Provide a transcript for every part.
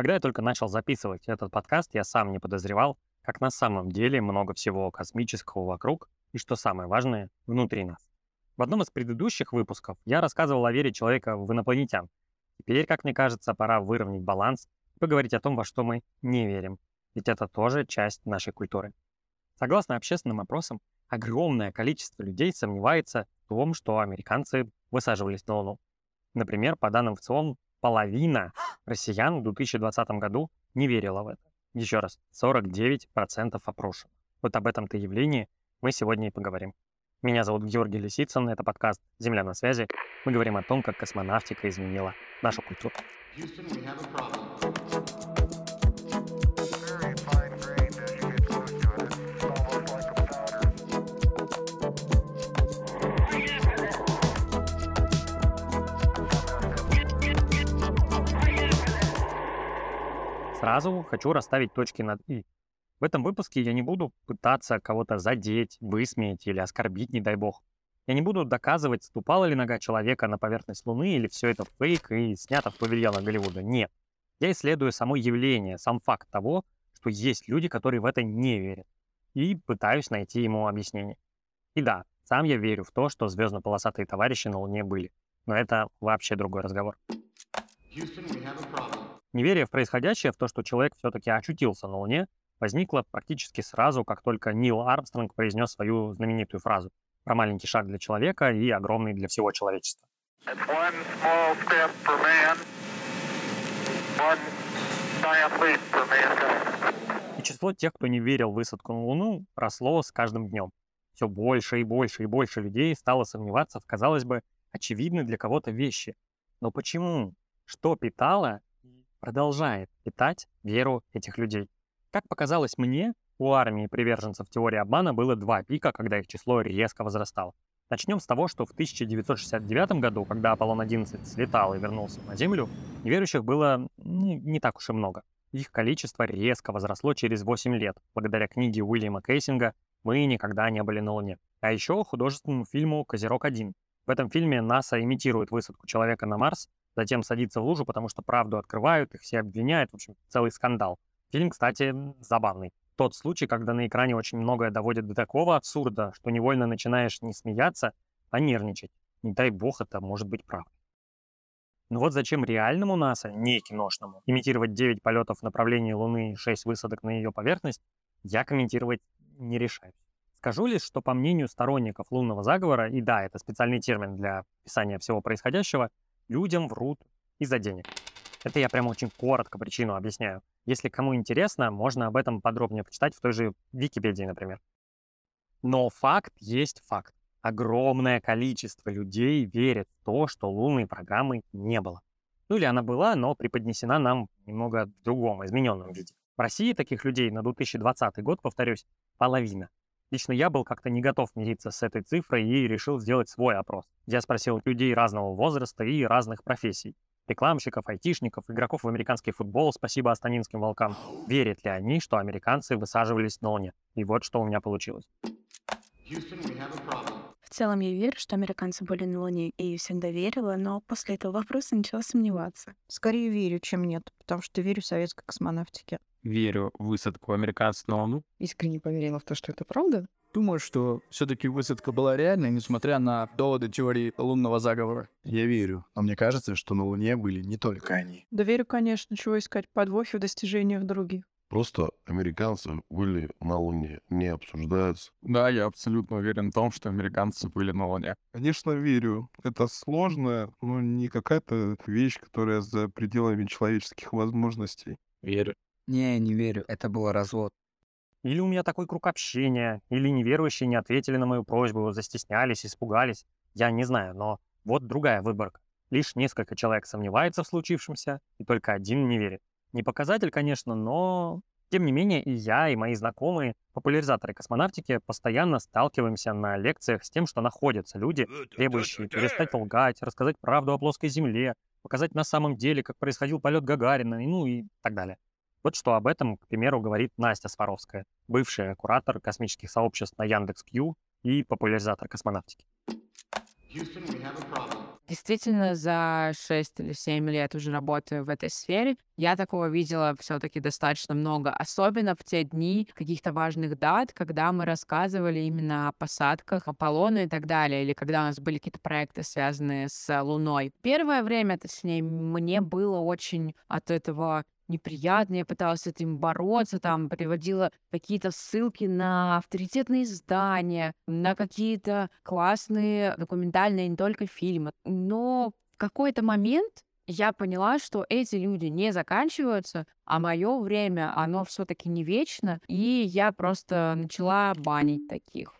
Когда я только начал записывать этот подкаст, я сам не подозревал, как на самом деле много всего космического вокруг и, что самое важное, внутри нас. В одном из предыдущих выпусков я рассказывал о вере человека в инопланетян. Теперь, как мне кажется, пора выровнять баланс и поговорить о том, во что мы не верим. Ведь это тоже часть нашей культуры. Согласно общественным опросам, огромное количество людей сомневается в том, что американцы высаживались на Луну. Например, по данным ВЦИОМ, половина россиян в 2020 году не верила в это. Еще раз, 49% опрошенных. Вот об этом-то явлении мы сегодня и поговорим. Меня зовут Георгий Лисицын, это подкаст «Земля на связи». Мы говорим о том, как космонавтика изменила нашу культуру. Сразу хочу расставить точки над «и». В этом выпуске я не буду пытаться кого-то задеть, высмеять или оскорбить, не дай бог. Я не буду доказывать, ступала ли нога человека на поверхность Луны или все это фейк и снято в павильонах Голливуда. Нет. Я исследую само явление, сам факт того, что есть люди, которые в это не верят. И пытаюсь найти ему объяснение. И да, сам я верю в то, что звездно-полосатые товарищи на Луне были. Но это вообще другой разговор. Неверие в происходящее, в то, что человек все-таки очутился на Луне, возникло практически сразу, как только Нил Армстронг произнес свою знаменитую фразу про маленький шаг для человека и огромный для всего человечества. И число тех, кто не верил в высадку на Луну, росло с каждым днем. Все больше и больше и больше людей стало сомневаться в, казалось бы, очевидной для кого-то вещи. Но почему? Что питало? Продолжает питать веру этих людей. Как показалось мне, у армии приверженцев теории обмана было два пика, когда их число резко возрастало. Начнем с того, что в 1969 году, когда Аполлон-11 слетал и вернулся на Землю, неверующих было не так уж и много. Их количество резко возросло через 8 лет, благодаря книге Уильяма Кейсинга «Мы никогда не были на Луне». А еще художественному фильму «Козерог-1». В этом фильме НАСА имитирует высадку человека на Марс, затем садится в лужу, потому что правду открывают, их все обвиняют, в общем, целый скандал. Фильм, кстати, забавный. Тот случай, когда на экране очень многое доводит до такого абсурда, что невольно начинаешь не смеяться, а нервничать. Не дай бог, это может быть правда. Но вот зачем реальному НАСА, не киношному, имитировать 9 полетов в направлении Луны и 6 высадок на ее поверхность, я комментировать не решаю. Скажу лишь, что по мнению сторонников лунного заговора, и да, это специальный термин для описания всего происходящего, людям врут из-за денег. Это я прям очень коротко причину объясняю. Если кому интересно, можно об этом подробнее почитать в той же Википедии, например. Но факт есть факт. Огромное количество людей верит в то, что лунной программы не было. Ну или она была, но преподнесена нам немного в другом, измененном виде. В России таких людей на 2020 год, повторюсь, половина. Лично я был как-то не готов мириться с этой цифрой и решил сделать свой опрос. Я спросил людей разного возраста и разных профессий. Рекламщиков, айтишников, игроков в американский футбол, спасибо астанинским волкам. Верят ли они, что американцы высаживались на Луне? И вот что у меня получилось. В целом я верю, что американцы были на Луне, и всегда верила, но после этого вопроса начала сомневаться. Скорее верю, чем нет, потому что верю в советской космонавтике. Верю в высадку американцев на Луну. Искренне поверила в то, что это правда. Думаю, что все-таки высадка была реальной, несмотря на доводы теории лунного заговора. Я верю, но мне кажется, что на Луне были не только они. Да верю, конечно, чего искать подвохи в достижениях других. Просто американцы были на Луне, не обсуждаются. Да, я абсолютно уверен в том, что американцы были на Луне. Конечно, верю. Это сложная, но не какая-то вещь, которая за пределами человеческих возможностей. Верю. Не, я не верю. Это был развод. Или у меня такой круг общения, или неверующие не ответили на мою просьбу, застеснялись, испугались. Я не знаю, но вот другая выборка. Лишь несколько человек сомневается в случившемся, и только один не верит. Не показатель, конечно, но... Тем не менее, и я, и мои знакомые, популяризаторы космонавтики, постоянно сталкиваемся на лекциях с тем, что находятся люди, требующие перестать лгать, рассказать правду о плоской Земле, показать на самом деле, как происходил полет Гагарина, ну и так далее. Вот что об этом, к примеру, говорит Настя Сваровская, бывшая куратор космических сообществ на Яндекс.Кью и популяризатор космонавтики. Действительно, за 6 или 7 лет уже работаю в этой сфере, я такого видела все-таки достаточно много, особенно в те дни каких-то важных дат, когда мы рассказывали именно о посадках Аполлона и так далее, или когда у нас были какие-то проекты, связанные с Луной. Первое время, точнее, мне было очень от этого неприятно, я пыталась с этим бороться, там, приводила какие-то ссылки на авторитетные издания, на какие-то классные документальные не только фильмы. Но в какой-то момент я поняла, что эти люди не заканчиваются, а мое время, оно все-таки не вечно, и я просто начала банить таких.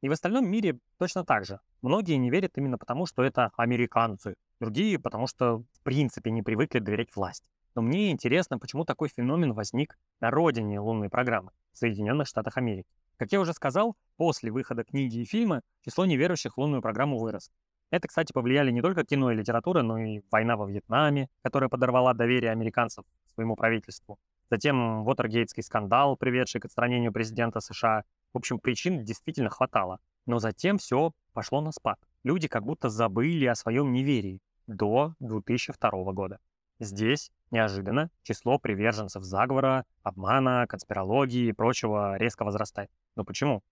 И в остальном мире точно так же. Многие не верят именно потому, что это американцы. Другие, потому что в принципе не привыкли доверять власти. Но мне интересно, почему такой феномен возник на родине лунной программы в Соединенных Штатах Америки. Как я уже сказал, после выхода книги и фильма число неверующих в лунную программу выросло. Это, кстати, повлияли не только кино и литература, но и война во Вьетнаме, которая подорвала доверие американцев к своему правительству. Затем Уотергейтский скандал, приведший к отстранению президента США. В общем, причин действительно хватало. Но затем все пошло на спад. Люди как будто забыли о своем неверии до 2002 года. Здесь, неожиданно, число приверженцев заговора, обмана, конспирологии и прочего резко возрастает. Но почему?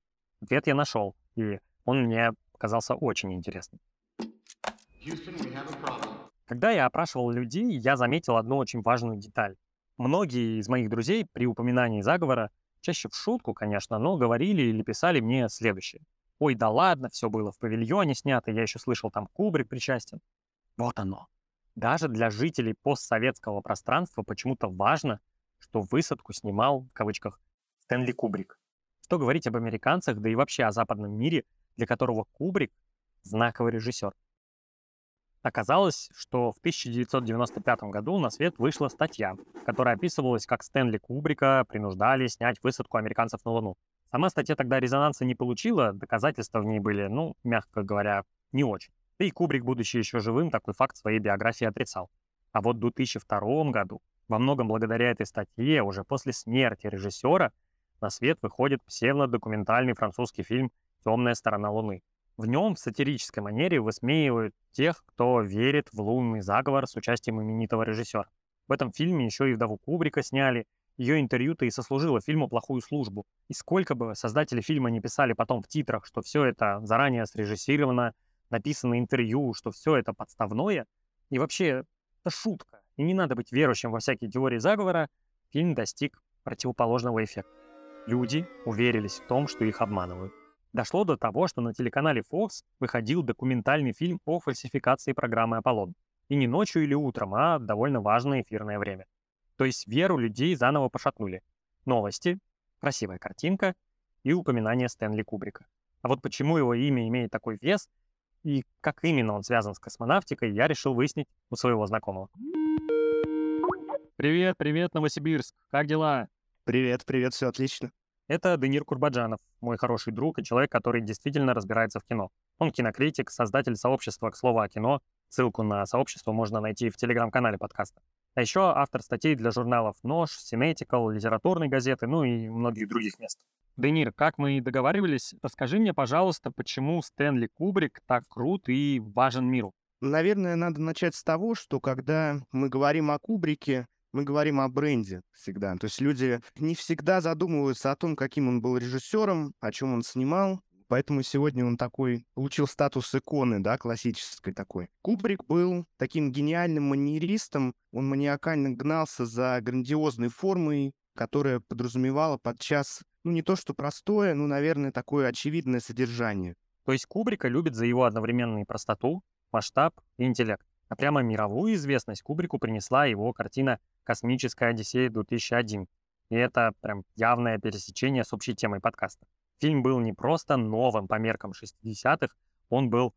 Ответ я нашел, и он мне показался очень интересным. Когда я опрашивал людей, я заметил одну очень важную деталь. Многие из моих друзей при упоминании заговора, чаще в шутку, конечно, но говорили или писали мне следующее. «Ой, да ладно, все было в павильоне снято, я еще слышал, там Кубрик причастен». Вот оно. Даже для жителей постсоветского пространства почему-то важно, что высадку снимал, в кавычках, Стэнли Кубрик. Что говорить об американцах, да и вообще о западном мире, для которого Кубрик — знаковый режиссер. Оказалось, что в 1995 году на свет вышла статья, которая описывалась, как Стэнли Кубрика принуждали снять высадку американцев на Луну. Сама статья тогда резонанса не получила, доказательства в ней были, ну, мягко говоря, не очень. Да и Кубрик, будучи еще живым, такой факт своей биографии отрицал. А вот в 2002 году, во многом благодаря этой статье, уже после смерти режиссера, на свет выходит псевдодокументальный французский фильм «Темная сторона Луны». В нем в сатирической манере высмеивают тех, кто верит в лунный заговор с участием именитого режиссера. В этом фильме еще и вдову Кубрика сняли, ее интервью-то и сослужило фильму плохую службу. И сколько бы создатели фильма не писали потом в титрах, что все это заранее срежиссировано, написано интервью, что все это подставное, и вообще это шутка, и не надо быть верующим во всякие теории заговора, фильм достиг противоположного эффекта. Люди уверились в том, что их обманывают. Дошло до того, что на телеканале Fox выходил документальный фильм о фальсификации программы «Аполлон». И не ночью или утром, а довольно важное эфирное время. То есть веру людей заново пошатнули. Новости, красивая картинка и упоминание Стэнли Кубрика. А вот почему его имя имеет такой вес, и как именно он связан с космонавтикой, я решил выяснить у своего знакомого. Привет, привет, Новосибирск, как дела? Привет, привет, все отлично. Это Денир Курбаджанов, мой хороший друг и человек, который действительно разбирается в кино. Он кинокритик, создатель сообщества «К слову о кино». Ссылку на сообщество можно найти в телеграм-канале подкаста. А еще автор статей для журналов «Нож», «Синетикал», «Литературной газеты», ну и многих других мест. Денир, как мы и договаривались, расскажи мне, пожалуйста, почему Стэнли Кубрик так крут и важен миру? Наверное, надо начать с того, что когда мы говорим о Кубрике, мы говорим о бренде всегда. То есть люди не всегда задумываются о том, каким он был режиссером, о чем он снимал. Поэтому сегодня он такой получил статус иконы, да, классической такой. Кубрик был таким гениальным маньеристом. Он маниакально гнался за грандиозной формой, которая подразумевала подчас, ну, не то что простое, но, наверное, такое очевидное содержание. То есть Кубрика любят за его одновременную простоту, масштаб и интеллект. А прямо мировую известность Кубрику принесла его картина «Космическая одиссея 2001». И это прям явное пересечение с общей темой подкаста. Фильм был не просто новым по меркам 60-х, он был...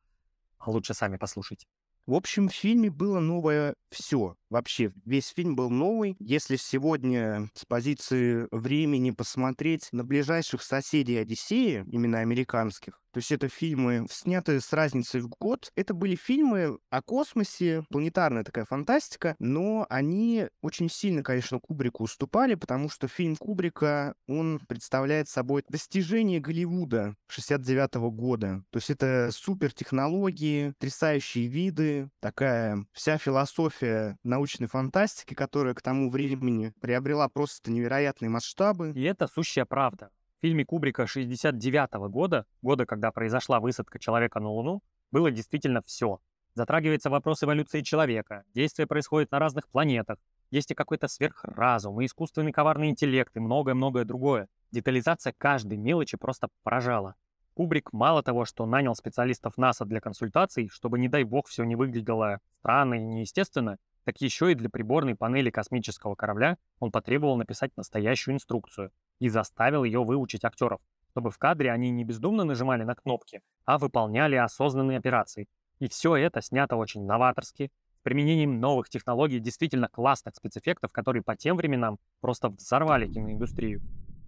Лучше сами послушайте. В общем, в фильме было новое все. Вообще, весь фильм был новый. Если сегодня с позиции времени посмотреть на ближайших соседей «Одиссеи», именно американских, то есть это фильмы, снятые с разницей в год. Это были фильмы о космосе, планетарная такая фантастика, но они очень сильно, конечно, Кубрику уступали, потому что фильм Кубрика, он представляет собой достижение Голливуда 69-го года. То есть это супертехнологии, потрясающие виды, такая вся философия научной фантастики, которая к тому времени приобрела просто невероятные масштабы. И это сущая правда. В фильме Кубрика 69-го года, когда произошла высадка человека на Луну, было действительно все. Затрагивается вопрос эволюции человека, действие происходит на разных планетах, есть и какой-то сверхразум, и искусственный коварный интеллект, и многое-многое другое. Детализация каждой мелочи просто поражала. Кубрик мало того, что нанял специалистов НАСА для консультаций, чтобы, не дай бог, все не выглядело странно и неестественно, так еще и для приборной панели космического корабля он потребовал написать настоящую инструкцию и заставил ее выучить актеров, чтобы в кадре они не бездумно нажимали на кнопки, а выполняли осознанные операции. И все это снято очень новаторски, с применением новых технологий, действительно классных спецэффектов, которые по тем временам просто взорвали киноиндустрию.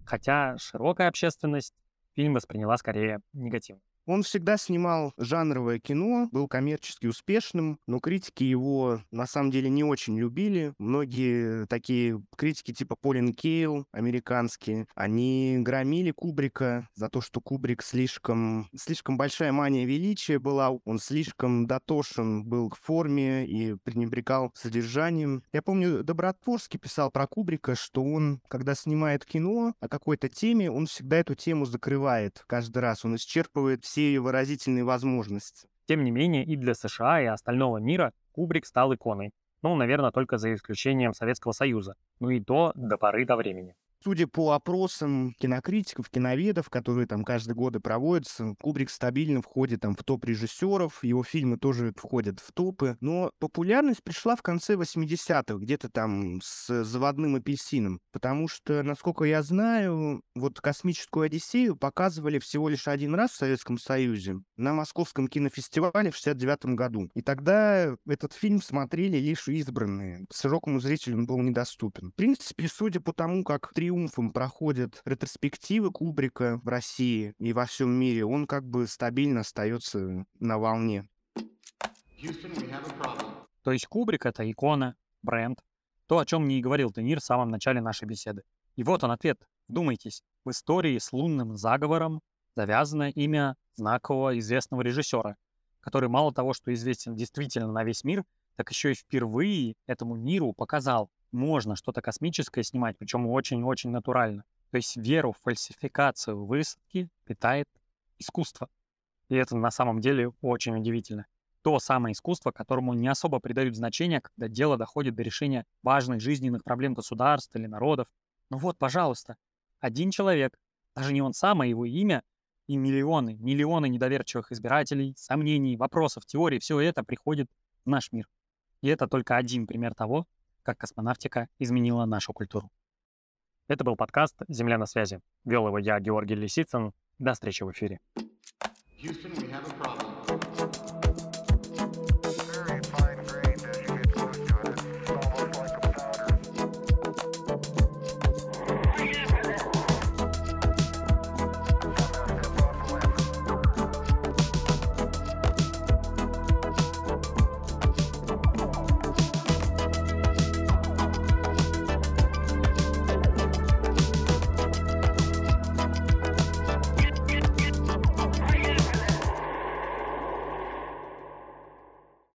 Хотя широкая общественность фильм восприняла скорее негативно. Он всегда снимал жанровое кино, был коммерчески успешным, но критики его на самом деле не очень любили. Многие такие критики типа Полин Кейл, американские, они громили Кубрика за то, что Кубрик слишком большая мания величия была, он слишком дотошен был к форме и пренебрегал содержанием. Я помню, Добротворский писал про Кубрика, что он, когда снимает кино о какой-то теме, он всегда эту тему закрывает. Каждый раз он исчерпывает все ее выразительные возможности. Тем не менее, и для США, и остального мира Кубрик стал иконой. Ну, наверное, только за исключением Советского Союза. Ну и то до поры до времени. Судя по опросам кинокритиков, киноведов, которые там каждые годы проводятся, Кубрик стабильно входит там в топ режиссеров, его фильмы тоже входят в топы, но популярность пришла в конце 80-х, где-то там с «Заводным апельсином», потому что, насколько я знаю, вот «Космическую Одиссею» показывали всего лишь один раз в Советском Союзе на Московском кинофестивале в 69-м году, и тогда этот фильм смотрели лишь избранные, широкому зрителю он был недоступен. В принципе, судя по тому, как триумфом проходят ретроспективы Кубрика в России и во всем мире, он как бы стабильно остается на волне. То есть Кубрик — это икона, бренд, то, о чем мне и говорил Денир в самом начале нашей беседы. И вот он ответ. Вдумайтесь, в истории с лунным заговором завязано имя знакового известного режиссера, который мало того, что известен действительно на весь мир, так еще и впервые этому миру показал, можно что-то космическое снимать, причем очень-очень натурально. То есть веру в фальсификацию высадки питает искусство. И это на самом деле очень удивительно. То самое искусство, которому не особо придают значения, когда дело доходит до решения важных жизненных проблем государств или народов. Ну вот, пожалуйста, один человек, даже не он сам, а его имя, и миллионы недоверчивых избирателей, сомнений, вопросов, теорий, все это приходит в наш мир. И это только один пример того, как космонавтика изменила нашу культуру. Это был подкаст «Земля на связи». Вел его я, Георгий Лисицын. До встречи в эфире.